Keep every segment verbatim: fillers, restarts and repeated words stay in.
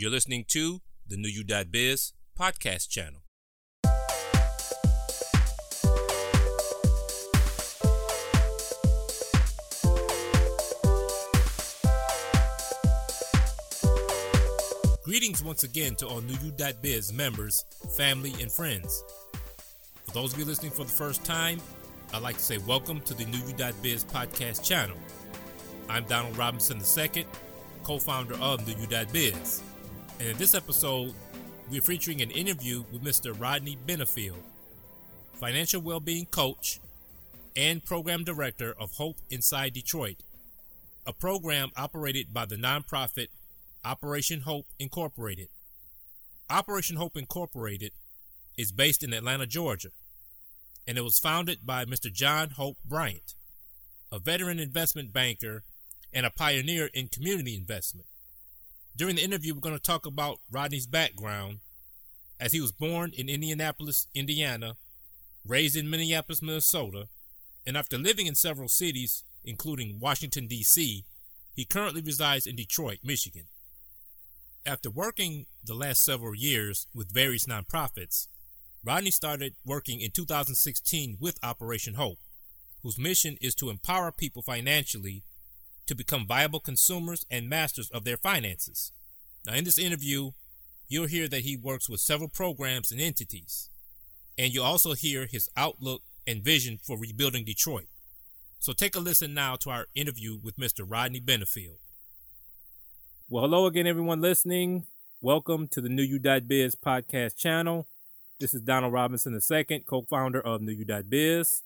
You're listening to the New U dot Biz podcast channel. Greetings once again to all New U dot Biz members, family, and friends. For those of you listening for the first time, I'd like to say welcome to the New U dot Biz podcast channel. I'm Donald Robinson the Second, co-founder of New U dot Biz. And in this episode, we're featuring an interview with Mister Rodney Benefield, financial well-being coach and program director of Hope Inside Detroit, a program operated by the nonprofit Operation Hope Incorporated. Operation Hope Incorporated is based in Atlanta, Georgia, and it was founded by Mister John Hope Bryant, a veteran investment banker and a pioneer in community investment. During the interview, we're going to talk about Rodney's background, as he was born in Indianapolis, Indiana, raised in Minneapolis, Minnesota, and after living in several cities, including Washington, D C, he currently resides in Detroit, Michigan. After working the last several years with various nonprofits, Rodney started working in two thousand sixteen with Operation Hope, whose mission is to empower people financially to become viable consumers and masters of their finances. Now, in this interview, you'll hear that he works with several programs and entities, and you'll also hear his outlook and vision for rebuilding Detroit. So take a listen now to our interview with Mister Rodney Benefield. Well, hello again, everyone listening. Welcome to the New U dot Biz podcast channel. This is Donald Robinson the Second, co-founder of New U dot Biz.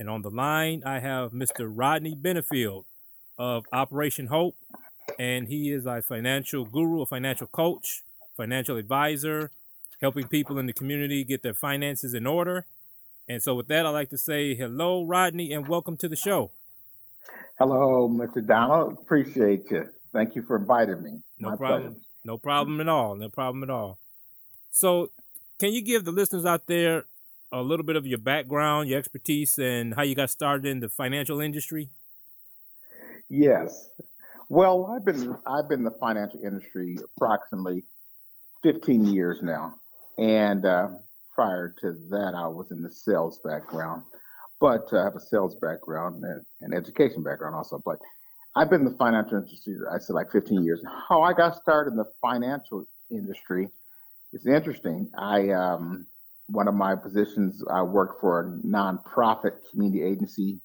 And on the line, I have Mister Rodney Benefield of Operation Hope, and he is a financial guru, a financial coach, financial advisor, helping people in the community get their finances in order. And so with that, I'd like to say hello, Rodney, and welcome to the show. Hello, Mister Donald. Appreciate you. Thank you for inviting me. No My problem. Pleasure. No problem at all. No problem at all. So can you give the listeners out there a little bit of your background, your expertise, and how you got started in the financial industry? Yes. Well, I've been I've been in the financial industry approximately fifteen years now. And uh, prior to that, I was in the sales background. But uh, I have a sales background and an education background also. But I've been in the financial industry, I said, like fifteen years. How I got started in the financial industry is interesting. I um, one of my positions, I worked for a nonprofit community agency,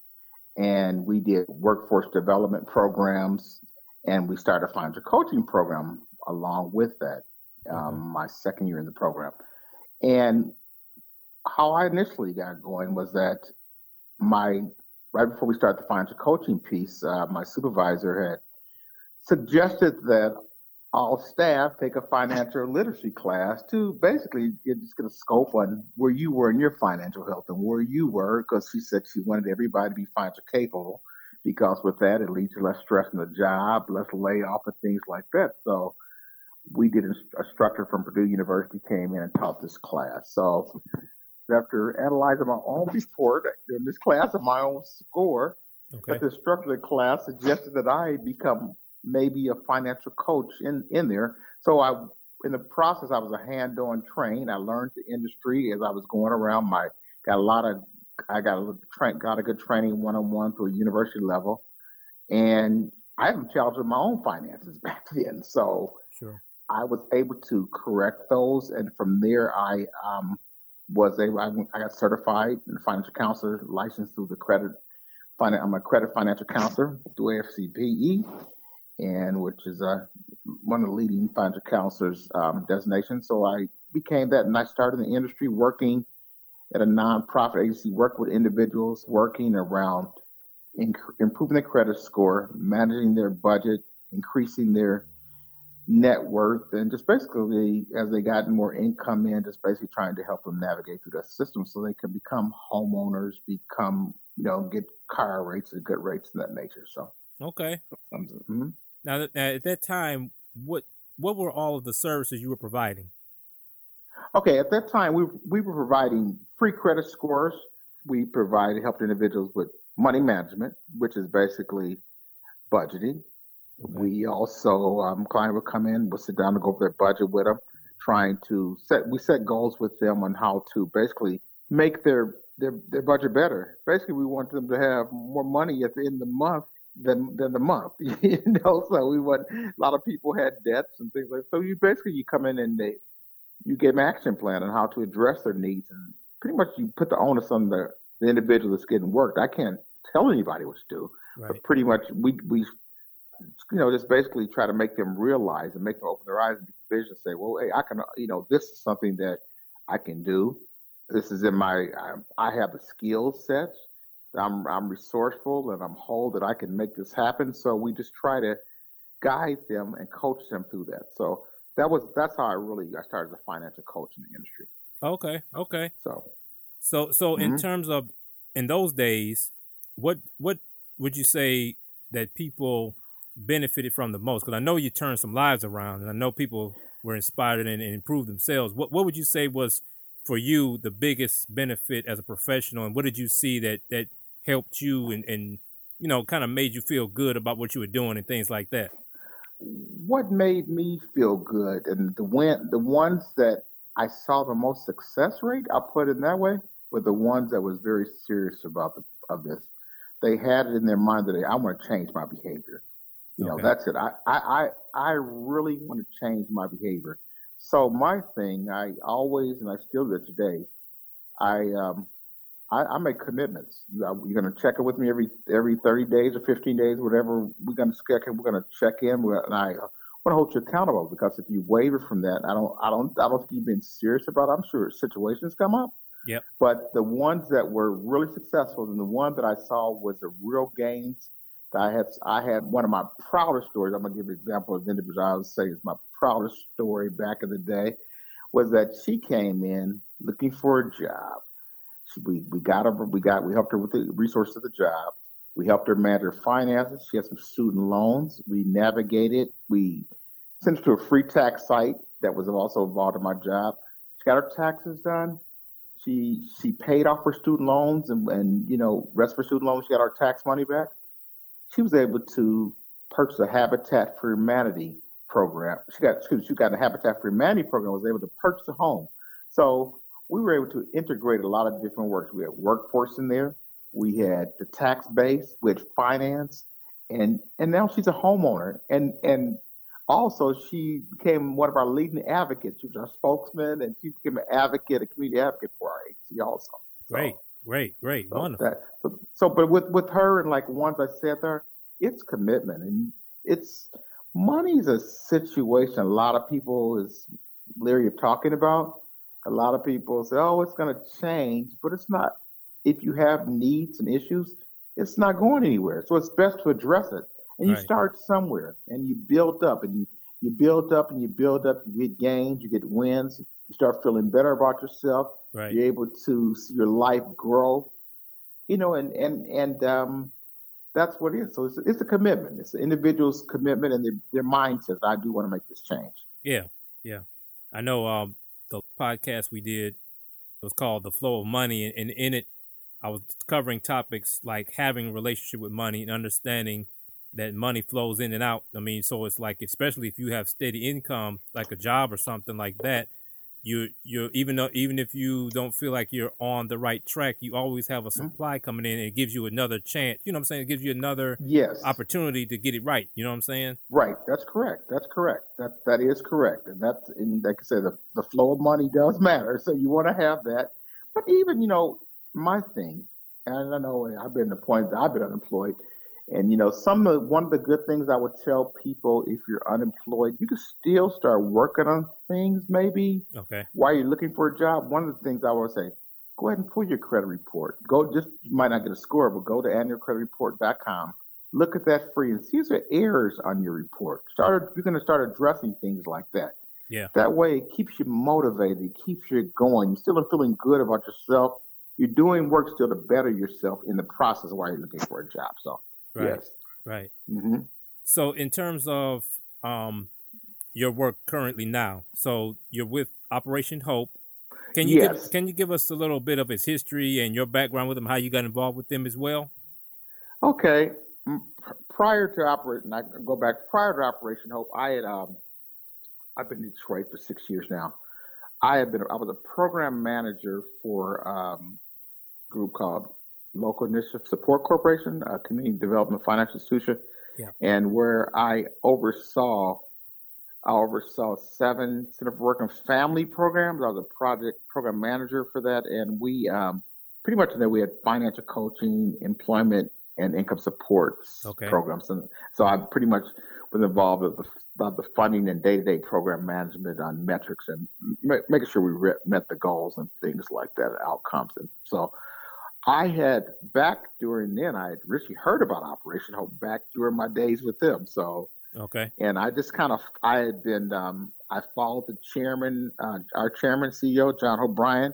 and we did workforce development programs, and we started a financial coaching program along with that, um, mm-hmm. my second year in the program. And how I initially got going was that my, right before we started the financial coaching piece, uh, my supervisor had suggested that all staff take a financial literacy class to basically just get a scope on where you were in your financial health and where you were, because she said she wanted everybody to be financially capable, because with that, it leads to less stress in the job, less layoff and things like that. So we did, a instructor from Purdue University came in and taught this class. So after analyzing my own report during this class and my own score, okay. the instructor of the class suggested that I become maybe a financial coach in, in there. So I, in the process, I was a hands-on trained. I learned the industry as I was going around. My got a lot of, I got a tra- got a good training one-on-one through university level, and I am challenged with my own finances back then. So sure. I was able to correct those, and from there, I um was able. I, I got certified in financial counselor, licensed through the credit. Finan- I'm a credit financial counselor through A F C P E. And which is uh, one of the leading financial counselors um, designations. So I became that, and I started in the industry working at a nonprofit agency, working with individuals, working around inc- improving their credit score, managing their budget, increasing their net worth, and just basically as they got more income in, just basically trying to help them navigate through that system so they can become homeowners, become, you know, get car rates at good rates and that nature. So, okay. Um, mm-hmm. Now, at that time, what what were all of the services you were providing? Okay, at that time, we we were providing free credit scores. We provided helped individuals with money management, which is basically budgeting, Okay. We also, um, client would come in, we'll sit down and go over their budget with them, trying to set, we set goals with them on how to basically make their, their, their budget better. Basically, we want them to have more money at the end of the month than, than the month, you know, so we want, a lot of people had debts and things like that. So you basically, you come in and they, you give them an action plan on how to address their needs, and pretty much you put the onus on the, the individual that's getting worked. I can't tell anybody what to do, right. But pretty much we, we, you know, just basically try to make them realize and make them open their eyes and get the vision and say, well, hey, I can, you know, this is something that I can do. This is in my, I, I have a skill set. I'm, I'm resourceful and I'm whole that I can make this happen. So we just try to guide them and coach them through that. So that was, that's how I really, I started as a financial coach in the industry. Okay. Okay. So, so, so mm-hmm. in terms of, in those days, what, what would you say that people benefited from the most? Because I know you turned some lives around, and I know people were inspired and, and improved themselves. What what would you say was for you the biggest benefit as a professional, and what did you see that that helped you and, and you know kind of made you feel good about what you were doing and things like that? What made me feel good, and the when, the ones that I saw the most success rate, I'll put it that way, were the ones that was very serious about the of this. They had it in their mind that they, I want to change my behavior. You know, okay. That's it. I, I, I really want to change my behavior. So my thing, I always, and I still do today, I um, I, I make commitments. You, I, you're going to check in with me every every thirty days or fifteen days, whatever. We're going to check in. We're going to check in. We're, and I uh, want to hold you accountable, because if you waver from that, I don't, I don't, I don't think you've been serious about it. I'm sure situations come up. Yep. But the ones that were really successful, and the one that I saw was the real gains. I had I had one of my proudest stories. I'm gonna give an example of an individual I would say is my proudest story back in the day, was that she came in looking for a job. She, we we got her we got we helped her with the resources of the job. We helped her manage her finances. She had some student loans. We navigated. We sent her to a free tax site that was also involved in my job. She got her taxes done. She she paid off her student loans and, and you know rest of her student loans. She got our tax money back. She was able to purchase a Habitat for Humanity program. She got she got a Habitat for Humanity program, was able to purchase a home. So we were able to integrate a lot of different works. We had workforce in there. We had the tax base, we had finance, and, and now she's a homeowner. And and also she became one of our leading advocates. She was our spokesman, and she became an advocate, a community advocate for our agency also. So, right. Great, great, so wonderful. That, so, so, but with, with her and like ones I said there, it's commitment, and it's money's a situation a lot of people is leery of talking about. A lot of people say, "Oh, it's going to change," but it's not. If you have needs and issues, it's not going anywhere. So it's best to address it, and you right. start somewhere, and you build up, and you you build up, and you build up. You get gains, you get wins. You start feeling better about yourself. Right. You're able to see your life grow, you know, and and and um, that's what it is. So it's, it's a commitment. It's the individual's commitment and their, their mindset. I do want to make this change. Yeah, yeah. I know um, the podcast we did was called "The Flow of Money," and, and in it, I was covering topics like having a relationship with money and understanding that money flows in and out. I mean, so it's like, especially if you have steady income, like a job or something like that. You, you, even though, even if you don't feel like you're on the right track, you always have a supply coming in, and it gives you another chance. You know what I'm saying? It gives you another yes. opportunity to get it right. You know what I'm saying? Right. That's correct. That's correct. That that is correct. And that's, and like I said, the, the flow of money does matter. So you want to have that. But even, you know, my thing, and I know I've been to the point that I've been unemployed, and you know, some of one of the good things I would tell people, if you're unemployed, you can still start working on things maybe okay. while you're looking for a job. One of the things I would say, go ahead and pull your credit report. Go just, you might not get a score, but go to annual credit report dot com. Look at that free and see if there are errors on your report. Start, you're going to start addressing things like that. Yeah. That way it keeps you motivated. It keeps you going. You still are feeling good about yourself. You're doing work still to better yourself in the process while you're looking for a job. So, right. yes. Right. Mm-hmm. So in terms of, um, your work currently now. So you're with Operation Hope. Can you yes. give, can you give us a little bit of its history and your background with them, how you got involved with them as well? Okay. prior to operation, I go back prior to Operation Hope, I had um, I've been in Detroit for six years now. I have been I was a program manager for um, a group called Local Initiative Support Corporation, a community development financial institution, yeah. and where I oversaw I oversaw seven Center for Work and Family programs. I was a project program manager for that, and we um, pretty much in there we had financial coaching, employment, and income support okay. programs. And so I pretty much was involved with the, with the funding and day-to-day program management on metrics and m- making sure we re- met the goals and things like that, outcomes. And so I had back during then, I had really heard about Operation Hope back during my days with them. So, okay. And I just kind of, I had been, um, I followed the chairman, uh, our chairman C E O, John Hope Bryant.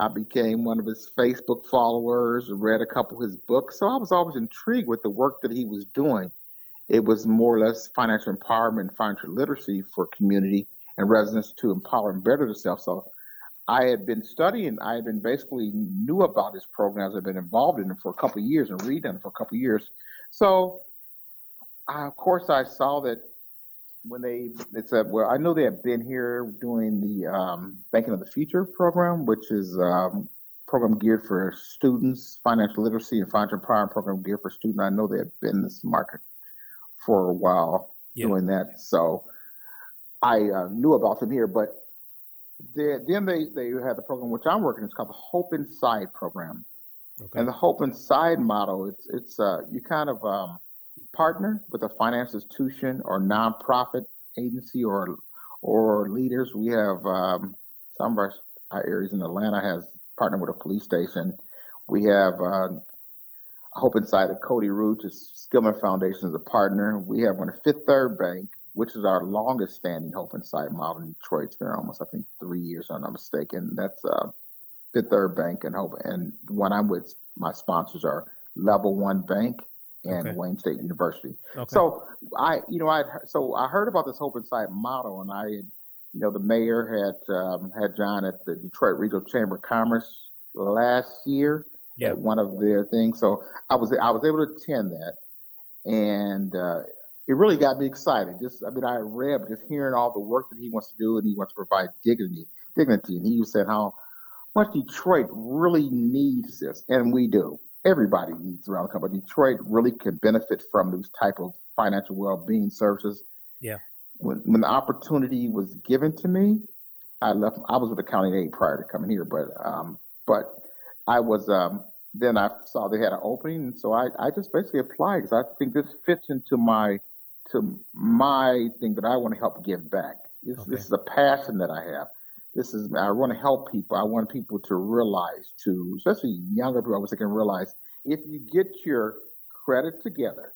I became one of his Facebook followers, read a couple of his books. So I was always intrigued with the work that he was doing. It was more or less financial empowerment, financial literacy for community and residents to empower and better themselves. So I had been studying, I had been basically knew about his programs. I've been involved in them for a couple of years and reading them for a couple of years. So I, of course I saw that when they, it's a, well, I know they have been here doing the um, Banking of the Future program, which is a um, program geared for students, financial literacy and financial empowerment program geared for students. I know they have been in this market for a while yeah. doing that. So I uh, knew about them here, but they, then they, they had the program, which I'm working, it's called the Hope Inside program. Okay. And the Hope Inside model, it's, it's uh, you kind of, um, partner with a finance institution or nonprofit agency or or leaders. We have um, some of our, our areas in Atlanta has partnered with a police station. We have uh, Hope Inside of Cody Rouge, Skillman Foundation is a partner. We have one at Fifth Third Bank, which is our longest standing Hope Inside model in Detroit. It's been almost, I think, three years, if I'm not mistaken. That's uh, Fifth Third Bank and Hope. And when I'm with, my sponsors are Level One Bank and okay. Wayne State University. Okay. So I, you know, I so I heard about this Hope Inside model, and I, had, you know, the mayor had um, had John at the Detroit Regional Chamber of Commerce last year yeah. at one of their things. So I was I was able to attend that, and uh, it really got me excited. Just I mean, I read just hearing all the work that he wants to do, and he wants to provide dignity, dignity, and he said how much Detroit really needs this, and we do. Everybody needs around the company. Detroit really can benefit from these type of financial well-being services. Yeah. When when the opportunity was given to me, I left. I was with Accounting Aid prior to coming here, but um, but I was um. Then I saw they had an opening, and so I, I just basically applied because I think this fits into my to my thing that I want to help give back. This okay. this is a passion that I have. This is, I want to help people. I want people to realize, to, especially younger people, I wish they can realize, if you get your credit together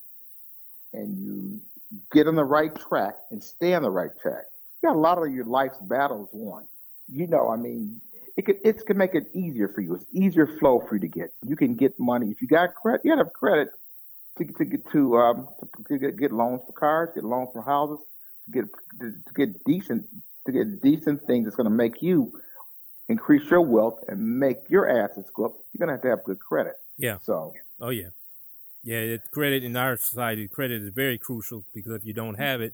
and you get on the right track and stay on the right track, you got a lot of your life's battles won. You know, I mean, it could, it can make it easier for you. It's easier flow for you to get. You can get money. If you got credit, you got to have credit to, to, get, to, um, to get, get loans for cars, get loans for houses, to get, to, to get decent to get decent things that's going to make you increase your wealth and make your assets go up. You're going to have to have good credit. Yeah. So. Oh, yeah. Yeah, it, credit in our society, credit is very crucial because if you don't have it,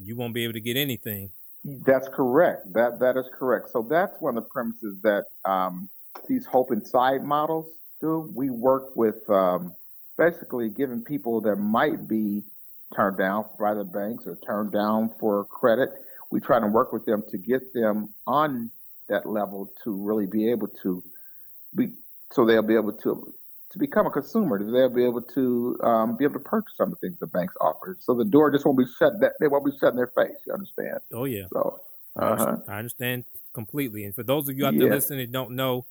you won't be able to get anything. That's correct. That That is correct. So that's one of the premises that um, these Hope Inside models do. We work with um, basically giving people that might be turned down by the banks or turned down for credit. We try to work with them to get them on that level to really be able to be, so they'll be able to to become a consumer. They'll be able to um, be able to purchase some of the things the banks offer. So the door just won't be shut. That they won't be shut in their face. You understand? Oh yeah. So uh-huh. I understand completely. And for those of you out there yeah. listening and don't know,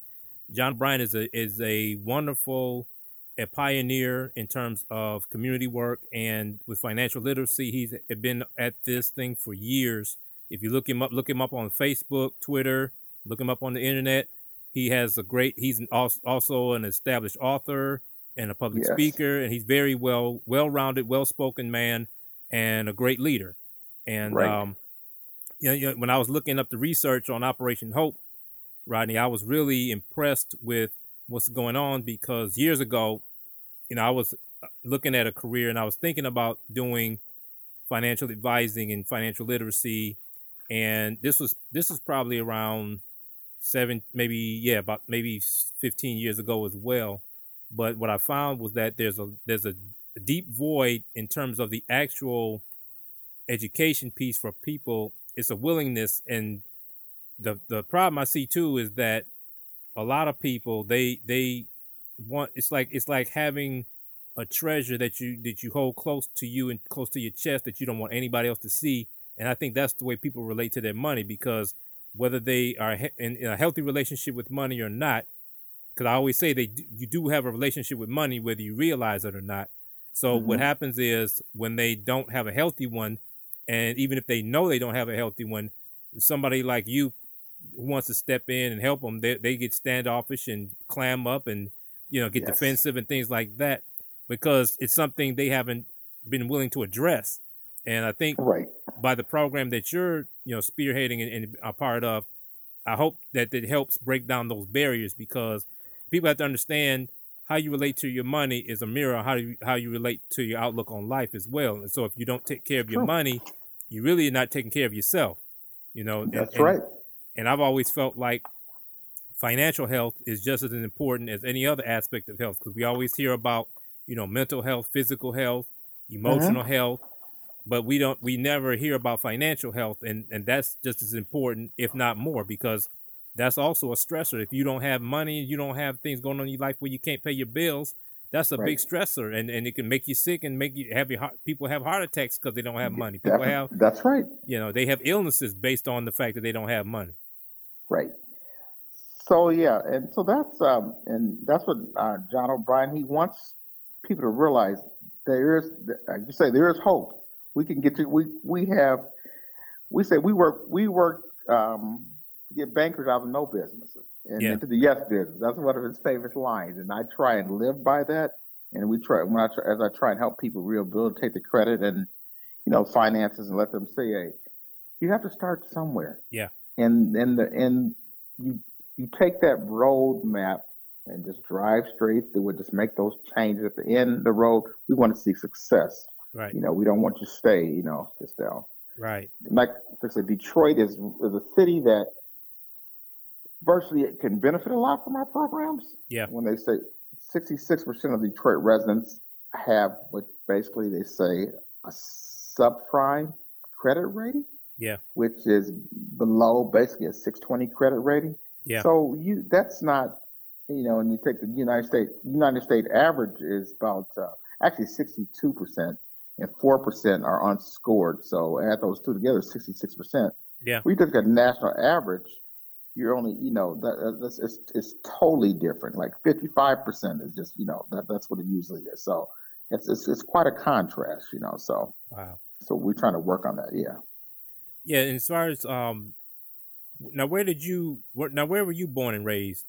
John Bryant is a is a wonderful a pioneer in terms of community work and with financial literacy. He's been at this thing for years. If you look him up, look him up on Facebook, Twitter, look him up on the internet. He has a great, he's an, also an established author and a public yes. speaker, and he's very well, well-rounded, well-spoken man and a great leader. And right. um, you know, you know, when I was looking up the research on Operation Hope, Rodney, I was really impressed with what's going on because years ago, you know, I was looking at a career, and I was thinking about doing financial advising and financial literacy. And this was this was probably around seven, maybe, yeah, about maybe fifteen years ago as well. But what I found was that there's a there's a deep void in terms of the actual education piece for people. It's a willingness. And the the problem I see too is that a lot of people, they they want, it's like it's like having a treasure that you that you hold close to you and close to your chest that you don't want anybody else to see. And I think that's the way people relate to their money, because whether they are in, in a healthy relationship with money or not, because I always say they do, you do have a relationship with money, whether you realize it or not. So mm-hmm. what happens is when they don't have a healthy one, and even if they know they don't have a healthy one, somebody like you who wants to step in and help them, they, they get standoffish and clam up and, you know, get yes. defensive and things like that, because it's something they haven't been willing to address. And I think right. by the program that you're, you know, spearheading and, and a part of, I hope that it helps break down those barriers, because people have to understand how you relate to your money is a mirror of how you, how you relate to your outlook on life as well. And so if you don't take care of your money, you really are not taking care of yourself, you know. That's and, right. And, and I've always felt like financial health is just as important as any other aspect of health, because we always hear about, you know, mental health, physical health, emotional mm-hmm. health, but we don't, we never hear about financial health. And, and that's just as important, if not more, because that's also a stressor. If you don't have money, you don't have things going on in your life where you can't pay your bills, that's a right. big stressor. And and it can make you sick and make you have your heart, people have heart attacks because they don't have money. People that, have, that's right. You know, they have illnesses based on the fact that they don't have money. Right. So, yeah. And so that's, um, and that's what uh, John O'Brien, he wants people to realize there is, like you say, there is hope. We can get to, we, we have, we say we work, we work um, to get bankers out of no businesses and yeah. into the yes business. That's one of his favorite lines. And I try and live by that. And we try, when I try, as I try and help people rehabilitate the credit and, you know, finances, and let them see, hey, you have to start somewhere. Yeah. And, and the, and you, you take that road map and just drive straight through it. Just make those changes at the end of the road. We want to see success. Right. You know, we don't want to stay, you know, just down. Right. Like I said, Detroit is is a city that virtually it can benefit a lot from our programs. Yeah. When they say sixty-six percent of Detroit residents have what basically they say a subprime credit rating. Yeah. Which is below basically a six twenty credit rating. Yeah. So you that's not, you know, and you take the United States United States average is about uh, actually sixty-two percent. And four percent are unscored. So add those two together, sixty-six percent. Yeah. We look at national average, you're only, you know, that, that's it's, it's totally different. Like fifty-five percent is just, you know, that, that's what it usually is. So it's, it's it's quite a contrast, you know. So wow. So we're trying to work on that, yeah. Yeah, and as far as um, now, where did you? Where, now, where were you born and raised?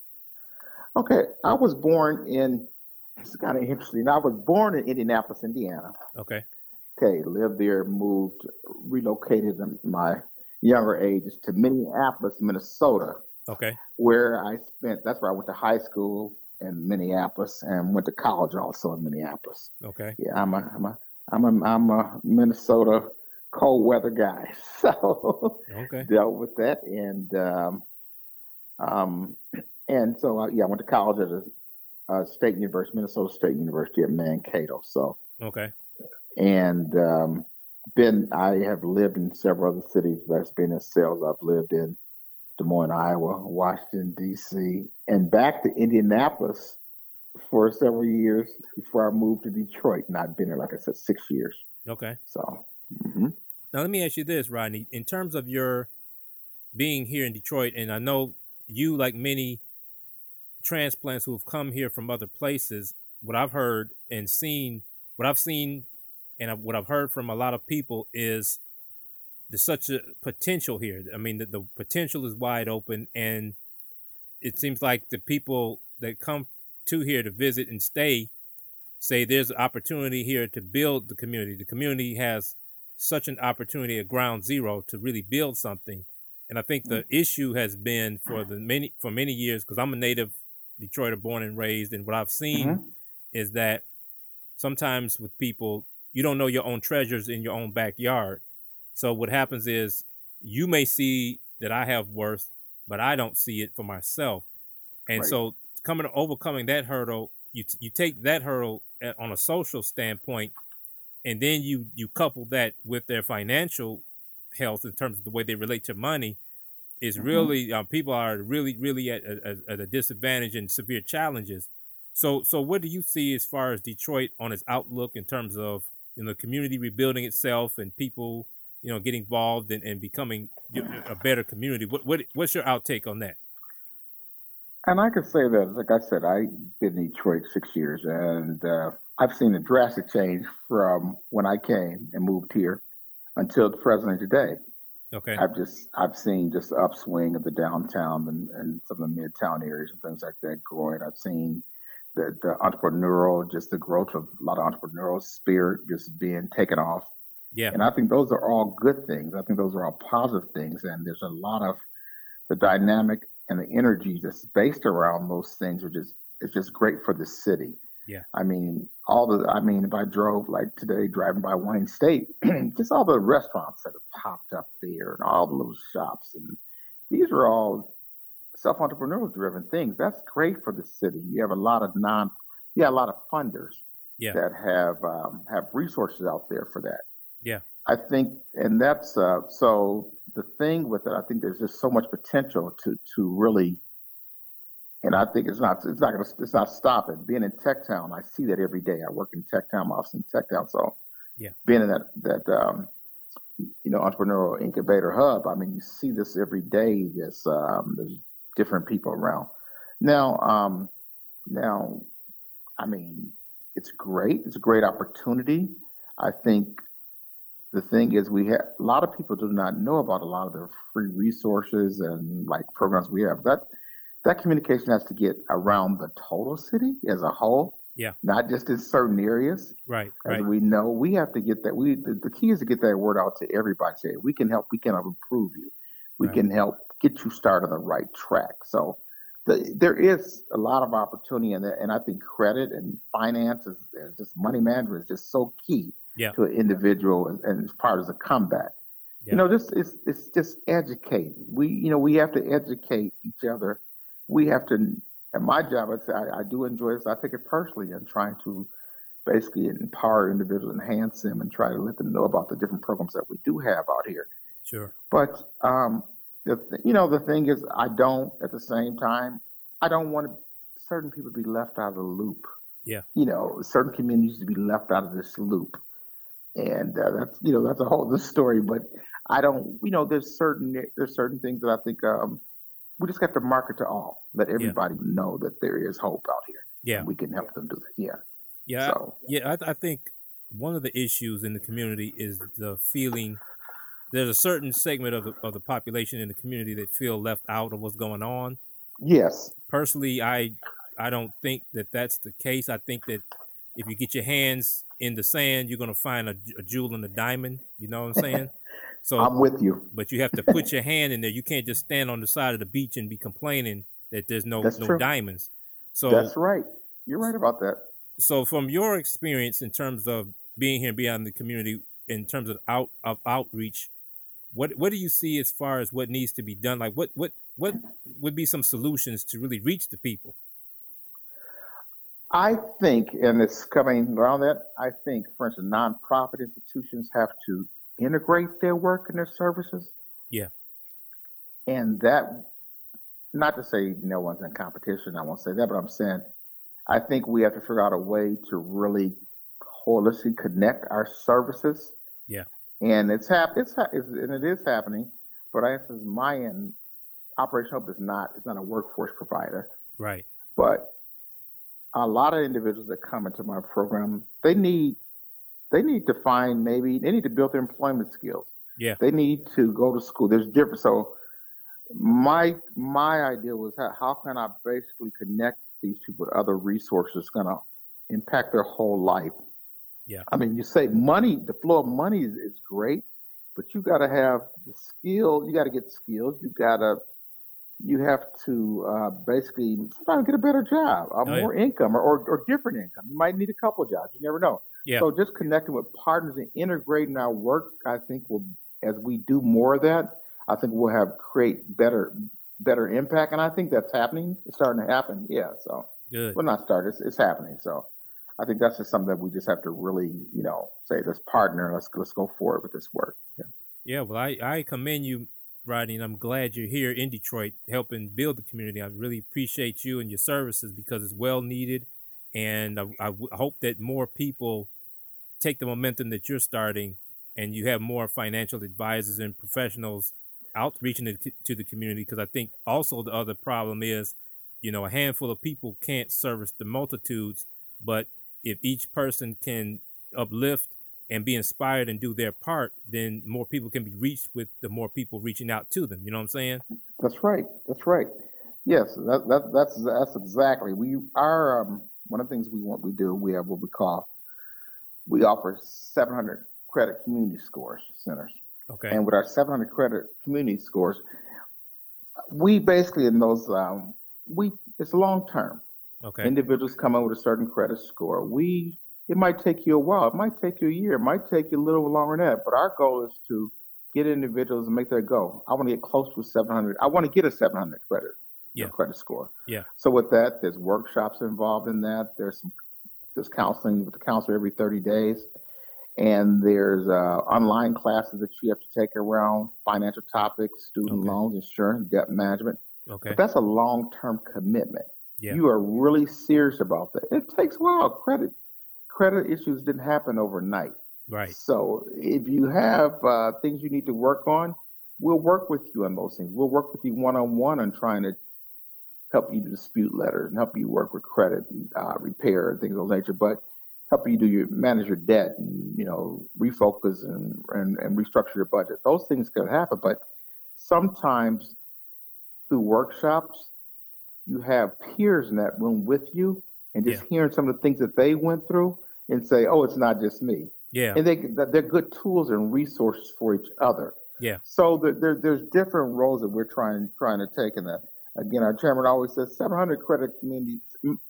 Okay, I was born in. It's kind of interesting. I was born in Indianapolis, Indiana. Okay. Okay, lived there, moved, relocated in my younger ages to Minneapolis, Minnesota. Okay. Where I spent, that's where I went to high school in Minneapolis and went to college also in Minneapolis. Okay. Yeah, I'm a, I'm a, I'm a, I'm a Minnesota cold weather guy. So okay. dealt with that. And, um, um, and so, I, yeah, I went to college at a, Uh, State University, Minnesota State University at Mankato. So okay, and um, been I have lived in several other cities. That's been in sales. I've lived in Des Moines, Iowa, Washington D C, and back to Indianapolis for several years before I moved to Detroit. And I've been here, like I said, six years. Okay. So mm-hmm. now let me ask you this, Rodney. In terms of your being here in Detroit, and I know you, like many transplants who have come here from other places, what I've heard and seen, what I've seen and what I've heard from a lot of people is there's such a potential here. I mean, the, the potential is wide open, and it seems like the people that come to here to visit and stay say there's an opportunity here to build the community. The community has such an opportunity at ground zero to really build something. And I think the issue has been for the many for many years, because I'm a native Detroiter, born and raised, and what I've seen mm-hmm. is that sometimes with people, you don't know your own treasures in your own backyard. So what happens is you may see that I have worth, but I don't see it for myself. And right. so coming overcoming that hurdle, you you take that hurdle on a social standpoint, and then you you couple that with their financial health in terms of the way they relate to money, is mm-hmm. really uh, people are really really at, at, at a disadvantage and severe challenges. So so what do you see as far as Detroit on its outlook in terms of, you know, the community rebuilding itself and people, you know, getting involved and, and becoming a better community? What what what's your outtake on that? And I can say that, like I said, I've been in Detroit six years, and uh, I've seen a drastic change from when I came and moved here until the present today. Okay. I've just I've seen just the upswing of the downtown and, and some of the midtown areas and things like that growing. I've seen the, the entrepreneurial, just the growth of a lot of entrepreneurial spirit just being taken off. Yeah. And I think those are all good things. I think those are all positive things. And there's a lot of the dynamic and the energy that's based around those things, which is, it's just great for the city. Yeah. I mean, all the, I mean, if I drove like today, driving by Wayne State, just all the restaurants that have popped up there and all the little shops. And these are all self-entrepreneurial driven things. That's great for the city. You have a lot of non, yeah, a lot of funders yeah. that have, um, have resources out there for that. Yeah. I think, and that's, uh, so the thing with it, I think there's just so much potential to, to really, and I think it's not, it's not gonna, it's not stopping. Being in Tech Town, I see that every day. I work in Tech Town, my office in Tech Town. So yeah, being in that, that, um, you know, entrepreneurial incubator hub, I mean, you see this every day. This, um, there's different people around now. Um, now, I mean, it's great. It's a great opportunity. I think, the thing is, we have a lot of people do not know about a lot of the free resources and like programs we have. That that communication has to get around the total city as a whole, yeah, not just in certain areas. Right, as right. we know, we have to get that. We the, the key is to get that word out to everybody. Say we can help. We can improve you. We right. can help get you started on the right track. So the, there is a lot of opportunity in that, and I think credit and finance is, is just money management is just so key. Yeah. to an individual and, and as part of the comeback. Yeah. You know, this is it's just educating. We, you know, we have to educate each other. We have to, and my job, I, I do enjoy this. I take it personally and trying to basically empower individuals, enhance them, and try to let them know about the different programs that we do have out here. Sure. But, um, the th- you know, the thing is, I don't, at the same time, I don't want to, certain people to be left out of the loop. Yeah. You know, certain communities to be left out of this loop. And uh, that's, you know, that's a whole other story, but I don't, you know, there's certain, there's certain things that I think um, we just got to market to all, let everybody yeah. know that there is hope out here. Yeah. And we can help them do that. Yeah. Yeah. So, I, yeah. I, th- I think one of the issues in the community is the feeling there's a certain segment of the, of the population in the community that feel left out of what's going on. Yes. Personally, I, I don't think that that's the case. I think that if you get your hands in the sand, you're going to find a, a jewel and a diamond. You know what I'm saying? So I'm with you. But you have to put your hand in there. You can't just stand on the side of the beach and be complaining that there's no that's no true. diamonds. So that's right. You're right about that. So from your experience in terms of being here, being out in the community, in terms of out of outreach, what what do you see as far as what needs to be done? Like what what what would be some solutions to really reach the people? I think, and it's coming around that, I think, for instance, nonprofit institutions have to integrate their work and their services. Yeah. And that, not to say no one's in competition, I won't say that, but I'm saying, I think we have to figure out a way to really holistically connect our services. Yeah. And it's hap- it's, ha- it's and it is happening, but I instance, my end, Operation Hope is not, it's not a workforce provider. Right. But a lot of individuals that come into my program, they need, they need to find maybe they need to build their employment skills. Yeah. They need to go to school. There's different. So my my idea was how, how can I basically connect these people with other resources going to impact their whole life. Yeah. I mean, you say money, the flow of money is, is great, but you got to have the skill. You got to get skills. You got to you have to uh, basically try to get a better job, uh, oh, more yeah. income, or, or, or different income. You might need a couple jobs. You never know. Yeah. So just connecting with partners and integrating our work, I think, will, as we do more of that, I think we'll have create better better impact. And I think that's happening. It's starting to happen. Yeah. So Good. Well, not start. It's, it's happening. So I think that's just something that we just have to really, you know, say, let's partner. Let's let's go forward with this work. Yeah. Yeah. Well, I, I commend you, Rodney, and I'm glad you're here in Detroit helping build the community. I really appreciate you and your services because it's well needed. And I, I w- hope that more people take the momentum that you're starting and you have more financial advisors and professionals out reaching it to the community. Because I think also the other problem is, you know, a handful of people can't service the multitudes. But if each person can uplift and be inspired and do their part, then more people can be reached with the more people reaching out to them. You know what I'm saying? That's right. That's right. Yes, that, that, that's that's exactly. We are um, one of the things we want. We do. We have what we call. We offer seven hundred credit community scores centers. Okay. And with our seven hundred credit community scores, we basically in those um, we it's long term. Okay. Individuals come in with a certain credit score. We. It might take you a while. It might take you a year. It might take you a little longer than that. But our goal is to get individuals and make their goal. I want to get close to seven hundred. I want to get a seven hundred credit, yeah. credit score. Yeah. So with that, there's workshops involved in that. There's some there's counseling with the counselor every thirty days, and there's uh, online classes that you have to take around financial topics, student okay. loans, insurance, debt management. Okay. But that's a long-term commitment. Yeah. You are really serious about that. It takes a while. Credit. Credit issues didn't happen overnight. Right. So if you have uh, things you need to work on, we'll work with you on those things. We'll work with you one-on-one on trying to help you do dispute letters and help you work with credit and uh, repair and things of that nature, but help you do your manage your debt and, you know, refocus and, and, and restructure your budget. Those things could happen, but sometimes through workshops, you have peers in that room with you and just yeah. hearing some of the things that they went through and say, oh, it's not just me. Yeah. And they, they're good tools and resources for each other. Yeah. So there, there, there's different roles that we're trying trying to take in that. Again, our chairman always says seven hundred credit communities,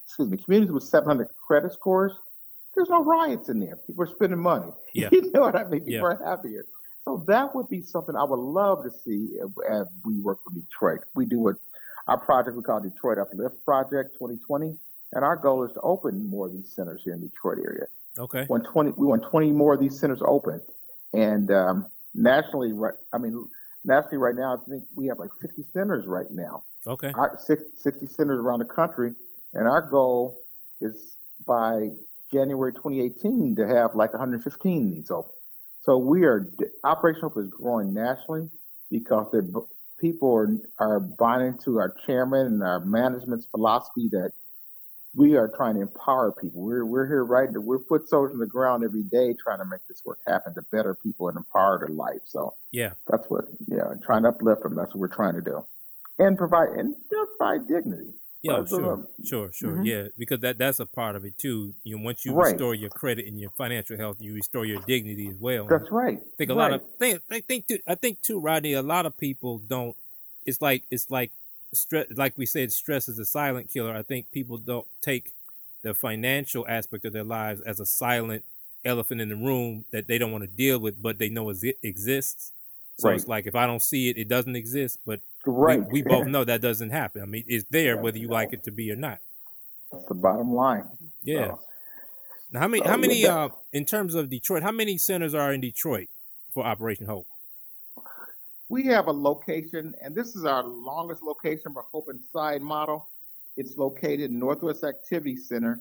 excuse me, communities with seven hundred credit scores, there's no riots in there. People are spending money. Yeah. You know what I mean? People yeah. are happier. So that would be something I would love to see if, if we work with Detroit. We do a, our project we call Detroit Uplift Project twenty twenty. And our goal is to open more of these centers here in the Detroit area. Okay. We want twenty more of these centers open. And um, nationally, right, I mean, nationally right now, I think we have like fifty centers right now. Okay. Our, sixty centers around the country. And our goal is by January twenty eighteen to have like one hundred fifteen of these open. So we are, Operation Hope is growing nationally because they're, people are, are buying into our chairman and our management's philosophy that we are trying to empower people. We're we're here right now. We're foot soldiers on the ground every day trying to make this work happen to better people and empower their life. So yeah, that's what yeah, trying to uplift them. That's what we're trying to do, and provide and provide dignity. Yeah, right? sure, so, um, sure, sure, mm-hmm. yeah, because that that's a part of it too. You know, once you right. restore your credit and your financial health, you restore your dignity as well. That's right. I think a right. lot of think I think too, I think too, Rodney. A lot of people don't. It's like it's like. Stress, like we said, stress is a silent killer. I think people don't take the financial aspect of their lives as a silent elephant in the room that they don't want to deal with, but they know it exists. So right. it's like, if I don't see it, it doesn't exist. But right. we, we both know that doesn't happen. I mean, it's there whether you like it to be or not. That's the bottom line. Yeah. So, now, how many, so how many, uh, in terms of Detroit, how many centers are in Detroit for Operation Hope? We have a location, and this is our longest location for Hope Inside model. It's located in Northwest Activity Center.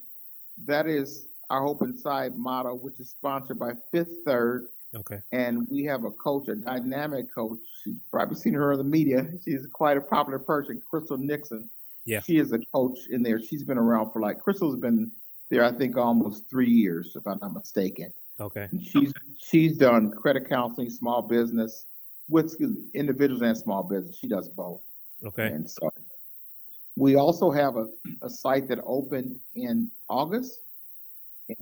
That is our Hope Inside model, which is sponsored by Fifth Third. Okay. And we have a coach, a dynamic coach. She's probably seen her in the media. She's quite a popular person, Crystal Nixon. Yeah. She is a coach in there. She's been around for like, Crystal's been there, I think, almost three years, if I'm not mistaken. Okay. And she's she's done credit counseling, small business, with excuse me, individuals and small business. She does both. Okay. And so we also have a, a site that opened in August,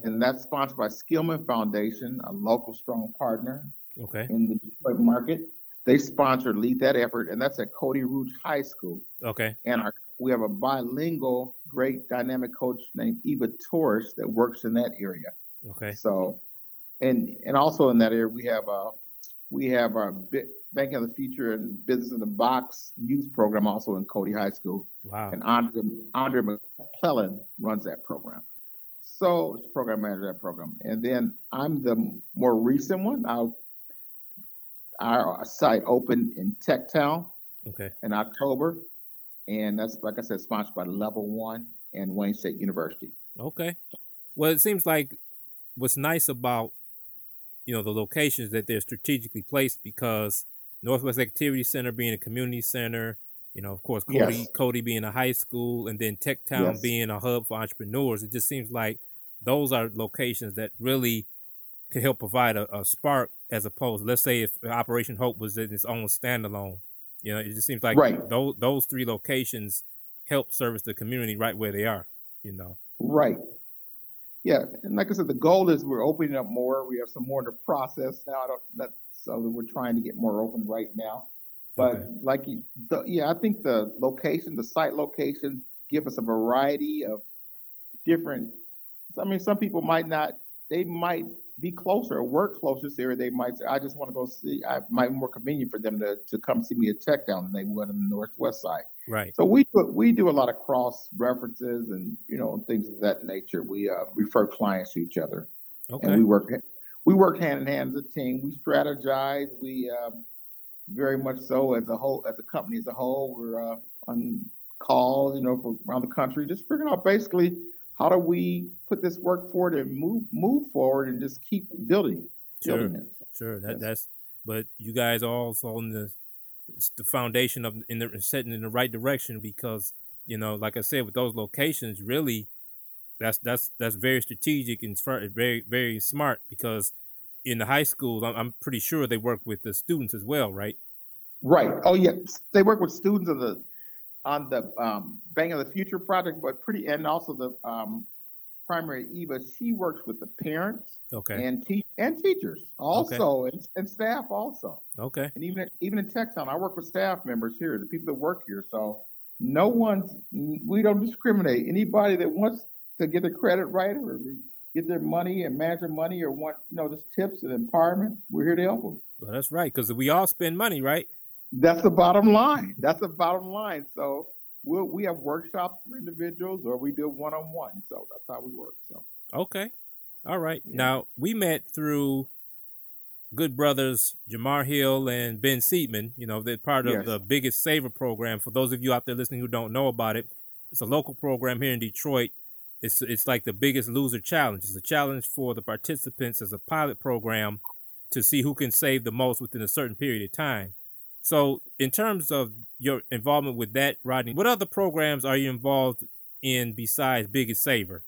and that's sponsored by Skillman Foundation, a local strong partner okay. in the Detroit market. They sponsored, lead that effort, and that's at Cody Rouge High School. Okay. And our, we have a bilingual, great dynamic coach named Eva Torres that works in that area. Okay. So, and and also in that area, we have a we have our Bank of the Future and Business in the Box youth program also in Cody High School. Wow. And Andre Andre McClellan runs that program. So, it's program manager of that program, and then I'm the more recent one. I'll. Our site opened in Tech Town okay. in October, and that's, like I said, sponsored by Level One and Wayne State University. Okay. Well, it seems like what's nice about, you know, the locations that they're strategically placed, because Northwest Activity Center being a community center, you know, of course, Cody, yes. Cody being a high school, and then Tech Town yes. being a hub for entrepreneurs. It just seems like those are locations that really could help provide a, a spark, as opposed, let's say, if Operation Hope was in its own standalone. You know, it just seems like right. those those three locations help service the community right where they are, you know. Right. Yeah, and like I said, the goal is we're opening up more. We have some more in the process now. I don't. That, so we're trying to get more open right now. But okay. like, the, yeah, I think the location, the site locations, give us a variety of different. I mean, some people might not. They might. be closer or work closer to the area. They might say, I just want to go see, I might be more convenient for them to, to come see me at Tech Town than they would on the Northwest side. Right. So we do, we do a lot of cross references and, you know, things of that nature. We uh, refer clients to each other. Okay. And we work, we work hand in hand as a team. We strategize. We uh, very much so as a whole, as a company as a whole, we're uh, on calls, you know, for around the country, just figuring out basically, how do we put this work forward and move move forward and just keep building? Sure, building it. sure. That, yes. That's but you guys are also on the the foundation of in the setting in the right direction, because you know, like I said, with those locations, really, that's that's that's very strategic and very very smart, because in the high schools, I'm, I'm pretty sure they work with the students as well, right? Right. Oh yeah, they work with students of the. on the um, Bank of the Future project, but pretty, and also the um, primary Eva, she works with the parents okay. and te- and teachers also, okay. and, and staff also. Okay. And even even in Tech Town, I work with staff members here, the people that work here. So no one's, we don't discriminate. Anybody that wants to get their credit right or get their money and manage their money or want, you know, just tips and empowerment, we're here to help them. Well, that's right, because we all spend money, right? That's the bottom line. That's the bottom line. So we we have workshops for individuals, or we do one on one. So that's how we work. So okay, all right. Yeah. Now we met through good brothers Jamar Hill and Ben Seidman. You know, they're part of yes. the Biggest Saver program. For those of you out there listening who don't know about it, it's a local program here in Detroit. It's it's like the Biggest Loser Challenge. It's a challenge for the participants as a pilot program to see who can save the most within a certain period of time. So in terms of your involvement with that, Rodney, what other programs are you involved in besides Biggest Saver?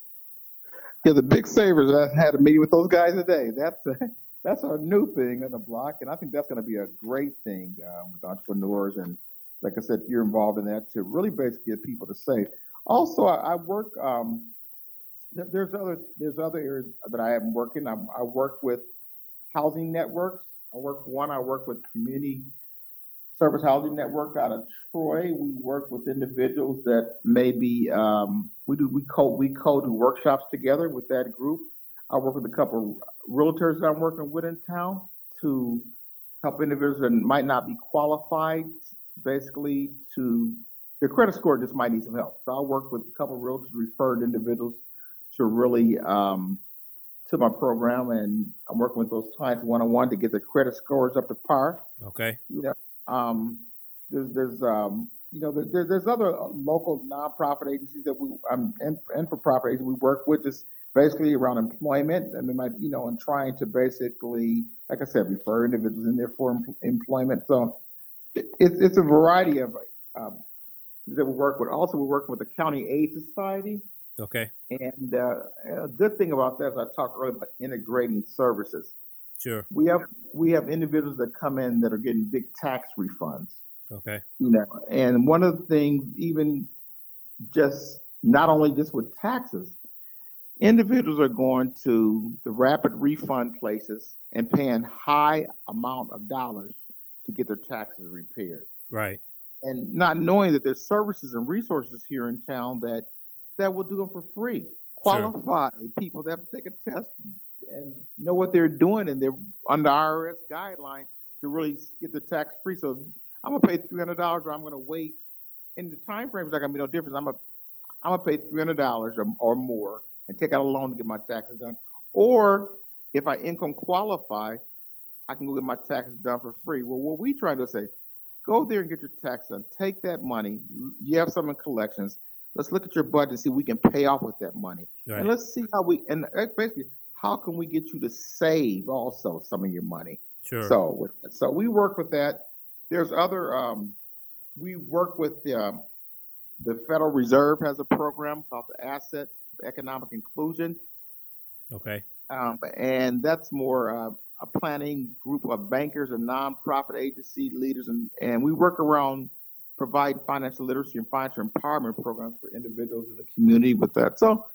Yeah, the Big Savers, I had a meeting with those guys today. That's a, that's our new thing on the block, and I think that's going to be a great thing uh, with entrepreneurs. And like I said, you're involved in that to really basically get people to save. Also, I, I work um, – there, there's other there's other areas that I am working. I, I work with housing networks. I work one. I work with community – Service Housing Network out of Troy. We work with individuals that maybe um, we do. We co we co do workshops together with that group. I work with a couple of realtors that I'm working with in town to help individuals that might not be qualified, basically to their credit score just might need some help. So I work with a couple of realtors, referred individuals to really um, to my program, and I'm working with those clients one on one to get their credit scores up to par. Okay. You know, Um, there's, there's, um, you know, there, there's other local nonprofit agencies that we, um, and, and for-profit agencies we work with, just basically around employment. I mean, my, you know, and trying to basically, like I said, refer individuals in there for em- employment. So it, it's it's a variety of um, that we work with. Also, we work with the County Aid Society. Okay. And uh, a good thing about that is I talked earlier about integrating services. Sure. We have we have individuals that come in that are getting big tax refunds. Okay. You know, and one of the things, even just not only just with taxes, individuals are going to the rapid refund places and paying high amount of dollars to get their taxes repaired. Right. And not knowing that there's services and resources here in town that, that will do them for free. Qualified sure. people that have to take a test and know what they're doing, and they're under I R S guidelines to really get the tax free. So I'm gonna pay three hundred dollars, or I'm gonna wait. In the time frame, it's not gonna be no difference. I'm gonna I'm gonna pay three hundred dollars or, or more and take out a loan to get my taxes done. Or if I income qualify, I can go get my taxes done for free. Well, what we try to say, go there and get your tax done. Take that money. You have some in collections. Let's look at your budget and see what we can pay off with that money. Right. And let's see how we, and basically, how can we get you to save also some of your money? Sure. So, so we work with that. There's other, um, we work with the, um, the Federal Reserve has a program called the Asset Economic Inclusion. Okay. Um, and that's more uh, a planning group of bankers and nonprofit agency leaders. And, and we work around provide financial literacy and financial empowerment programs for individuals in the community with that. So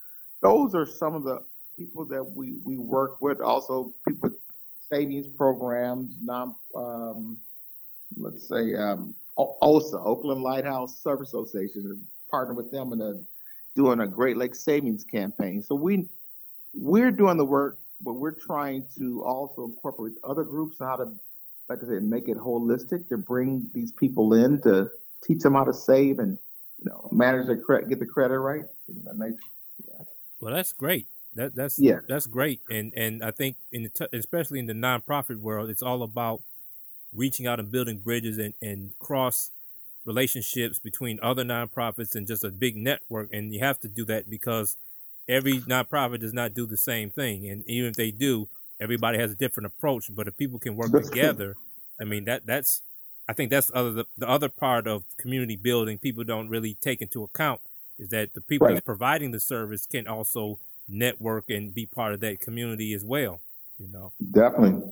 those are some of the people that we, we work with. Also, people with savings programs, non, um, let's say, um, O S A, Oakland Lighthouse Service Association, partner with them in a, doing a Great Lakes Savings campaign. So we, we're doing the work, but we're trying to also incorporate other groups on how to, like I said, make it holistic to bring these people in to teach them how to save and, you know, manage their credit, get the credit right. Yeah. Well, that's great. That that's yeah. that's great. And and I think in the t- especially in the nonprofit world, it's all about reaching out and building bridges and, and cross relationships between other nonprofits and just a big network. And you have to do that because every nonprofit does not do the same thing. And even if they do, everybody has a different approach. But if people can work together, I mean, that that's I think that's other the, the other part of community building people don't really take into account is that the people right. that's providing the service can also network and be part of that community as well, you know. Definitely.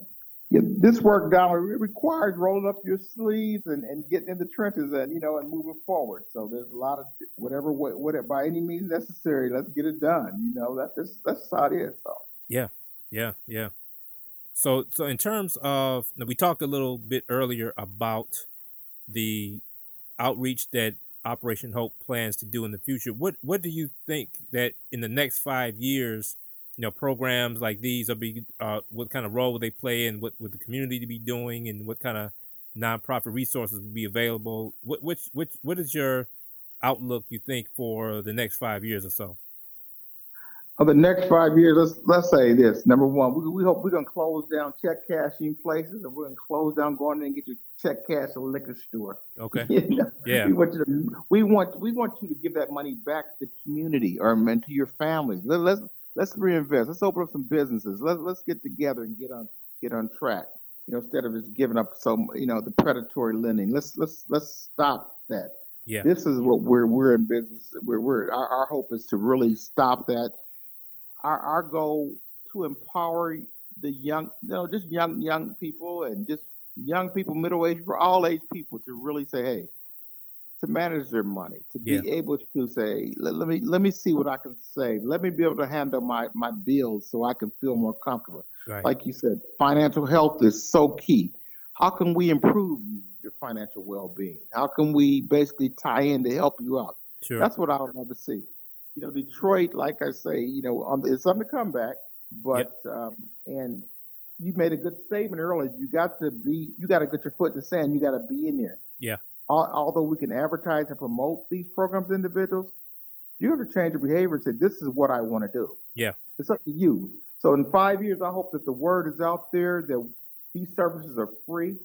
Yeah, this work, Donald, it requires rolling up your sleeves and, and getting in the trenches and, you know, and moving forward. So there's a lot of whatever, whatever, by any means necessary, let's get it done. You know, that's just, that's how it is. So. Yeah, yeah, yeah. So, so in terms of, we talked a little bit earlier about the outreach that Operation Hope plans to do in the future. What, what do you think that in the next five years, you know, programs like these will be, uh, what kind of role will they play and what would the community to be doing and what kind of nonprofit resources will be available? What, which, which, what is your outlook, you think, for the next five years or so? Over the next five years, let's, let's say this. Number one, we, we hope we're going to close down check cashing places, and we're going to close down going in and get your check cash at a liquor store. Okay. You know? Yeah. We want, you to, we, want, we want you to give that money back to the community or and to your families. Let, let's, Let's reinvest. Let's open up some businesses. Let's let's get together and get on get on track. You know, instead of just giving up so you know the predatory lending. Let's let's let's stop that. Yeah. This is what we're we're in business. We're we're our, our hope is to really stop that. Our our goal to empower the young, you know, just young young people and just young people, middle aged, for all age people to really say, hey, to manage their money, to be yeah. able to say, let, let me let me see what I can save. Let me be able to handle my, my bills so I can feel more comfortable. Right. Like you said, financial health is so key. How can we improve you, your financial well-being? How can we basically tie in to help you out? Sure. That's what I would love to see. You know, Detroit, like I say, you know, on the, it's on the comeback, but yep. um, and you made a good statement earlier. You got to be, you got to get your foot in the sand. You got to be in there. Yeah. Although we can advertise and promote these programs to individuals, you have to change your behavior and say, this is what I want to do. Yeah. It's up to you. So in five years, I hope that the word is out there, that these services are free,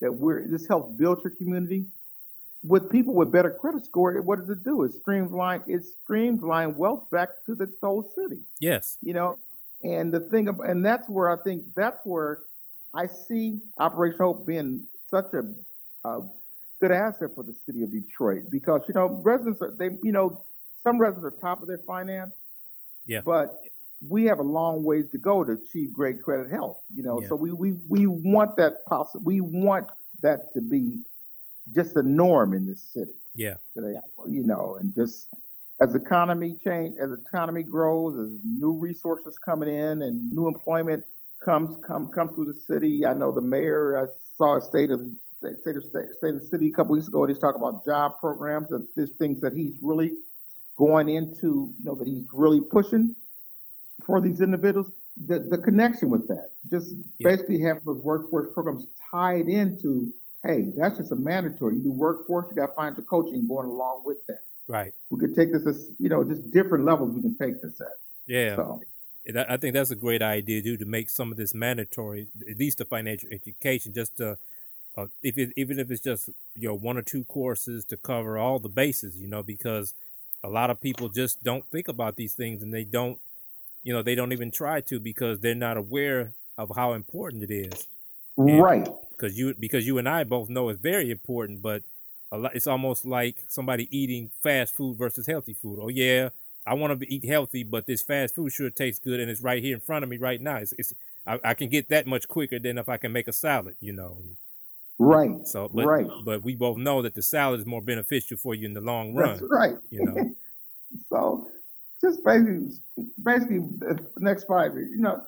that we're this helps build your community. With people with better credit score, what does it do? It streamline, it streamline wealth back to the whole city. Yes. You know, and the thing, and that's where I think, that's where I see Operation Hope being such a, a good asset for the city of Detroit, because you know residents are they you know some residents are top of their finance, yeah. But we have a long ways to go to achieve great credit health. You know, yeah. so we we we want that possi- we want that to be just the norm in this city. Yeah, today, you know, and just as economy change, as economy grows, as new resources coming in and new employment comes come comes through the city. I know the mayor. I saw a state of state, state of state, state of the city a couple weeks ago, and he's talking about job programs and these things that he's really going into, you know, that he's really pushing for these individuals. The the connection with that, just yeah. basically have those workforce programs tied into, hey, that's just a mandatory. You do workforce, you got to find your coaching going along with that. Right. We could take this as, you know, just different levels we can take this at. Yeah. So. I think that's a great idea, too, to make some of this mandatory, at least the financial education, just to, uh, if it, even if it's just, you know, one or two courses to cover all the bases, you know, because a lot of people just don't think about these things, and they don't, you know, they don't even try to, because they're not aware of how important it is. And right. Because you, because you and I both know it's very important, but a lot, it's almost like somebody eating fast food versus healthy food. Oh, yeah. I want to eat healthy, but this fast food sure tastes good, and it's right here in front of me right now. It's, it's I, I can get that much quicker than if I can make a salad, you know. Right. So, but, right. But we both know that the salad is more beneficial for you in the long run. That's right. You know. So, just basically, basically, the next five years, you know,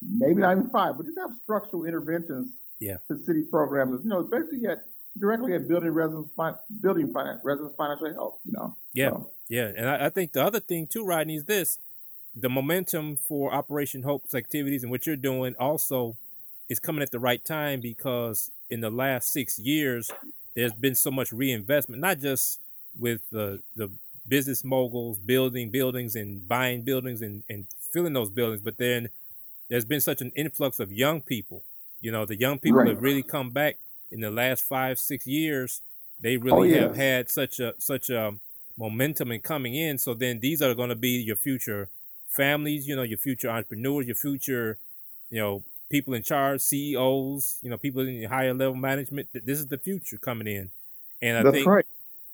maybe not even five, but just have structural interventions. Yeah. To city programs, you know, especially at directly at building residents, building finance, residents financial help, you know. Yeah. So. Yeah, and I, I think the other thing, too, Rodney, is this. The momentum for Operation Hope's activities and what you're doing also is coming at the right time, because in the last six years, there's been so much reinvestment, not just with the the business moguls building buildings and buying buildings and, and filling those buildings, but then there's been such an influx of young people. You know, the young people right. have really come back in the last five, six years. They really oh, yeah. have had such a such a... momentum and coming in. So then these are going to be your future families, you know, your future entrepreneurs, your future, you know, people in charge, C E Os, you know, people in higher level management. This is the future coming in. And I That's think right.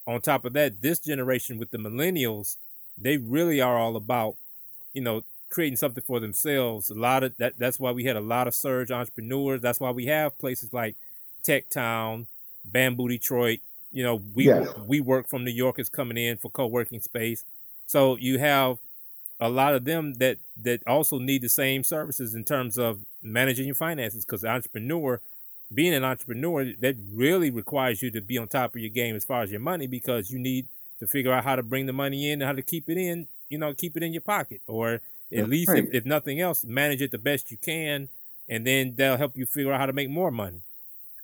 on top of that, this generation with the millennials, they really are all about, you know, creating something for themselves. A lot of that. That's why we had a lot of surge entrepreneurs. That's why we have places like Tech Town, Bamboo Detroit. You know, we yes. we work from New York is coming in for co-working space. So you have a lot of them that that also need the same services in terms of managing your finances, because the entrepreneur, being an entrepreneur, that really requires you to be on top of your game as far as your money, because you need to figure out how to bring the money in and how to keep it in, you know, keep it in your pocket, or at That's least right. if, if nothing else, manage it the best you can. And then that'll help you figure out how to make more money.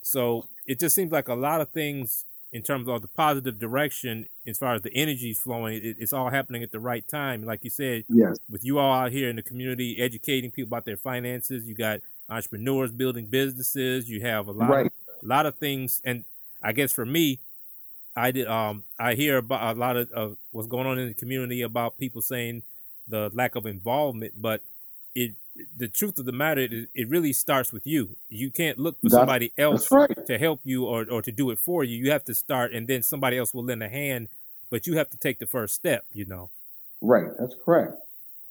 So it just seems like a lot of things in terms of the positive direction, as far as the energy flowing, it, it's all happening at the right time. Like you said, yes. with you all out here in the community, educating people about their finances, you got entrepreneurs building businesses, you have a lot, right. of, a lot of things. And I guess for me, I did. Um, I hear about a lot of uh, what's going on in the community about people saying the lack of involvement, but it, the truth of the matter, it, it really starts with you. You can't look for that's, somebody else right. to help you or, or to do it for you. You have to start, and then somebody else will lend a hand, but you have to take the first step, you know? Right. That's correct.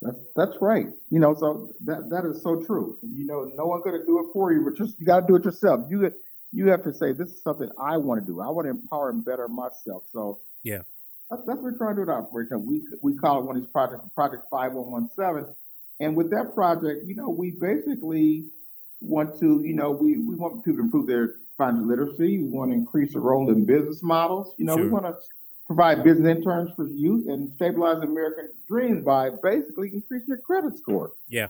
That's, that's right. You know, so that, that is so true. You know, no one's going to do it for you, but just, you got to do it yourself. You, you have to say, this is something I want to do. I want to empower and better myself. So yeah, that's, that's what we're trying to do at Operation. We, we call it one of these projects, Project five one one seven. And with that project, you know, we basically want to, you know, we, we want people to improve their financial literacy. We want to increase the role in business models. You know, sure. we want to provide business interns for youth and stabilize American dreams by basically increasing your credit score. Yeah.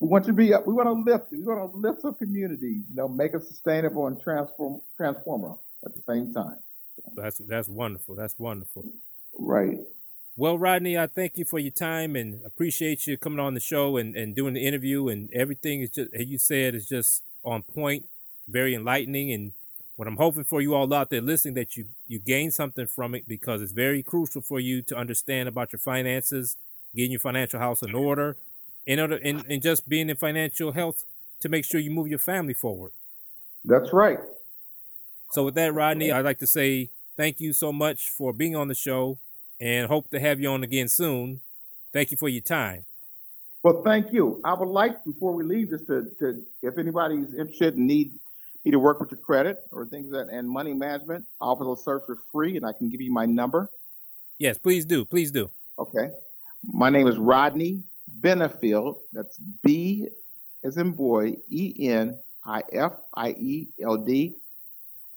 We want you to be up. We want to lift it. We want to lift up communities, you know, make it sustainable and transform transformative at the same time. That's, that's wonderful. That's wonderful. Right. Well, Rodney, I thank you for your time and appreciate you coming on the show and, and doing the interview, and everything is just, as you said, is just on point, very enlightening. And what I'm hoping for you all out there listening, that you, you gain something from it, because it's very crucial for you to understand about your finances, getting your financial house in order, in order, and, and just being in financial health to make sure you move your family forward. That's right. So with that, Rodney, I'd like to say thank you so much for being on the show, and hope to have you on again soon. Thank you for your time. Well, thank you. I would like, before we leave, just to, to if anybody's interested and need need to work with your credit or things that, and money management, I offer those services for free, and I can give you my number. Yes, please do. Please do. Okay. My name is Rodney Benefield. That's B as in boy, E N I F I E L D,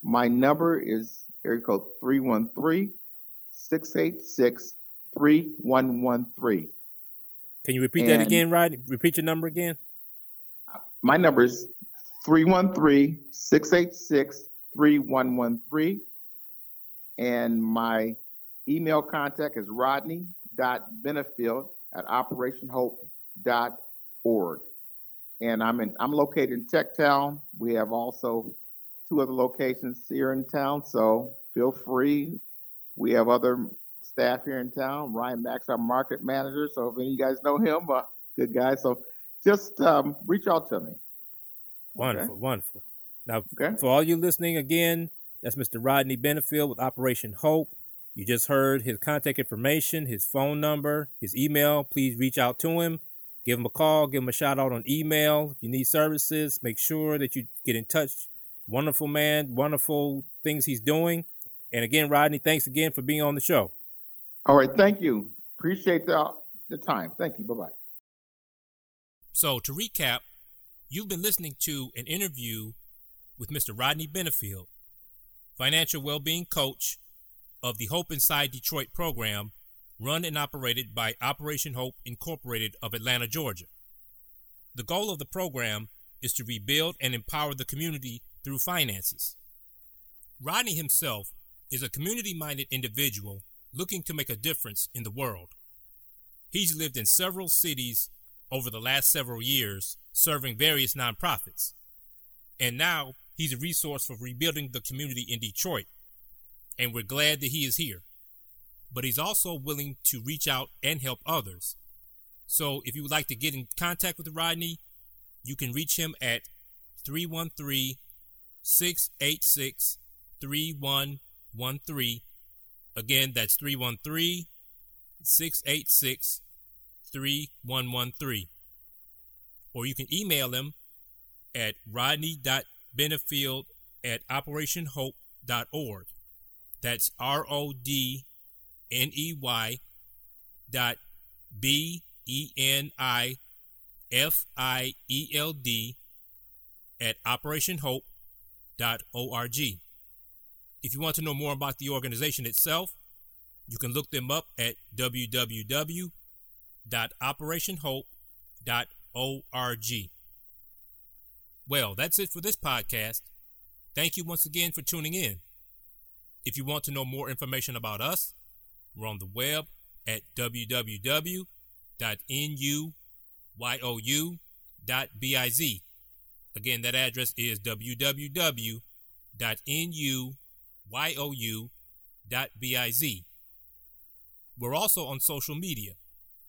My number is area code three one three, six eight six, three one one three. Can you repeat and that again, Rod? Repeat your number again. My number is three one three, six eight six, three one one three. And my email contact is rodney.benefield at operationhope.org. And I'm in, I'm located in Tech Town. We have also two other locations here in town, so feel free. We have other staff here in town. Ryan Max, our market manager, so if any of you guys know him, uh, good guy. So just um, reach out to me. Wonderful, okay. wonderful. Now, okay. for all you listening, again, that's Mister Rodney Benefield with Operation Hope. You just heard his contact information, his phone number, his email. Please reach out to him. Give him a call. Give him a shout out on email. If you need services, make sure that you get in touch. Wonderful man, wonderful things he's doing. And again, Rodney, thanks again for being on the show. All right, thank you. Appreciate the, the time. Thank you. Bye-bye. So to recap, you've been listening to an interview with Mister Rodney Benefield, financial well-being coach of the Hope Inside Detroit program, run and operated by Operation Hope Incorporated of Atlanta, Georgia. The goal of the program is to rebuild and empower the community through finances. Rodney himself is a community-minded individual looking to make a difference in the world. He's lived in several cities over the last several years, serving various nonprofits. And now he's a resource for rebuilding the community in Detroit. And we're glad that he is here. But he's also willing to reach out and help others. So if you would like to get in contact with Rodney, you can reach him at three one three, six eight six, three one one three. Again, that's three one three, six eight six, three one one three. Or you can email him at rodney.benefield at operationhope.org. That's R O D N E Y dot B E N I F I E L D at operationhope dot org. If you want to know more about the organization itself, you can look them up at w w w dot operation hope dot org. Well, that's it for this podcast. Thank you once again for tuning in. If you want to know more information about us, we're on the web at w w w dot new you dot biz. Again, that address is w w w dot new you dot biz. We're also on social media.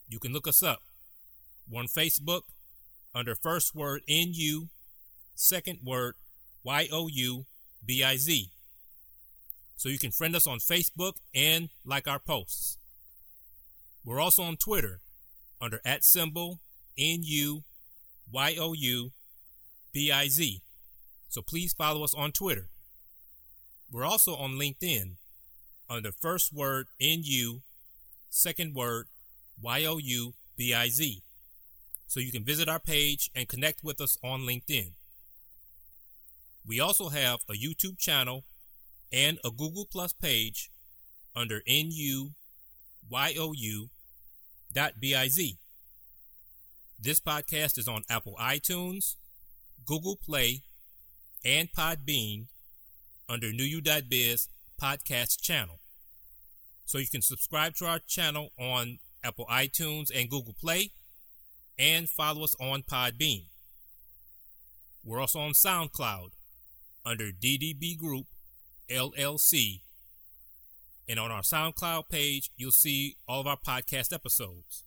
You can look us up. We're on Facebook under first word N U, second word Y O U B I Z. So you can friend us on Facebook and like our posts. We're also on Twitter under at symbol N U Y O U B I Z. So please follow us on Twitter. We're also on LinkedIn under first word N U, second word Y O U B I Z. So you can visit our page and connect with us on LinkedIn. We also have a YouTube channel and a Google Plus page under N U Y O U dot biz. This podcast is on Apple iTunes, Google Play, and Podbean under NewU.Biz podcast channel. So you can subscribe to our channel on Apple iTunes and Google Play and follow us on Podbean. We're also on SoundCloud under D D B Group L L C. And on our SoundCloud page, you'll see all of our podcast episodes.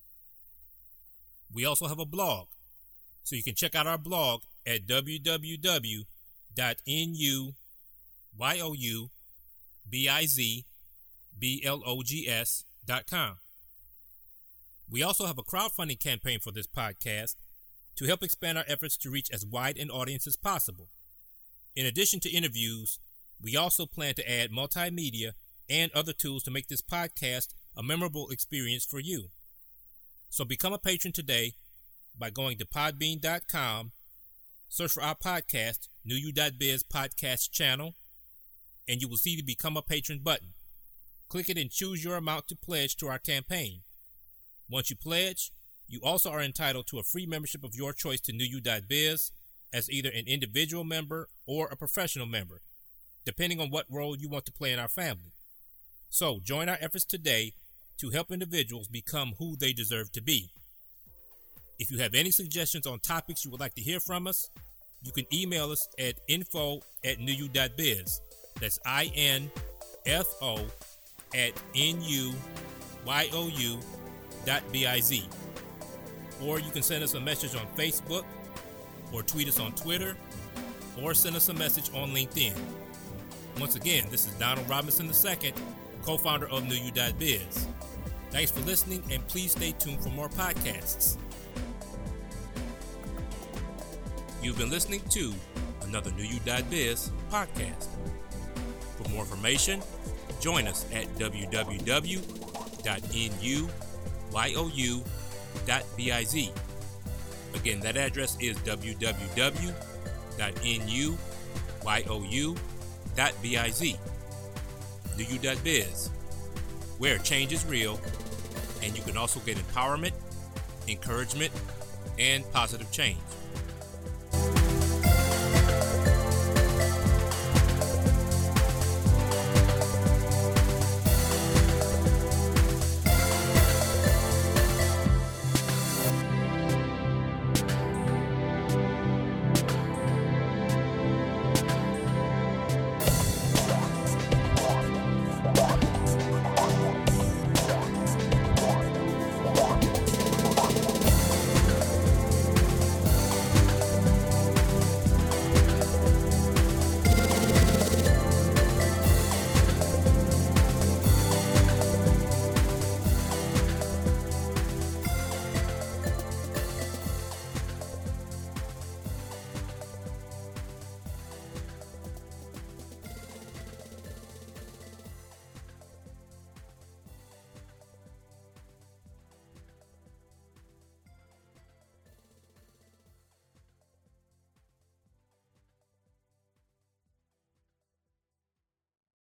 We also have a blog, so you can check out our blog at w w w dot new you biz blogs dot com. We also have a crowdfunding campaign for this podcast to help expand our efforts to reach as wide an audience as possible. In addition to interviews, we also plan to add multimedia and other tools to make this podcast a memorable experience for you. So become a patron today by going to podbean dot com, search for our podcast, NewU.Biz podcast channel, and you will see the Become a Patron button. Click it and choose your amount to pledge to our campaign. Once you pledge, you also are entitled to a free membership of your choice to New U dot Biz as either an individual member or a professional member, depending on what role you want to play in our family. So join our efforts today to help individuals become who they deserve to be. If you have any suggestions on topics you would like to hear from us, you can email us at info at new u dot biz. That's I N F O at N-U-Y-O-U dot B-I-Z. Or you can send us a message on Facebook, or tweet us on Twitter, or send us a message on LinkedIn. Once again, this is Donald Robinson the second, co-founder of New U dot Biz. Thanks for listening, and please stay tuned for more podcasts. You've been listening to another New U dot Biz podcast. For more information, join us at w w w dot new you dot biz. Again, that address is w w w dot new you dot biz. New U dot Biz, where change is real, and you can also get empowerment, encouragement, and positive change.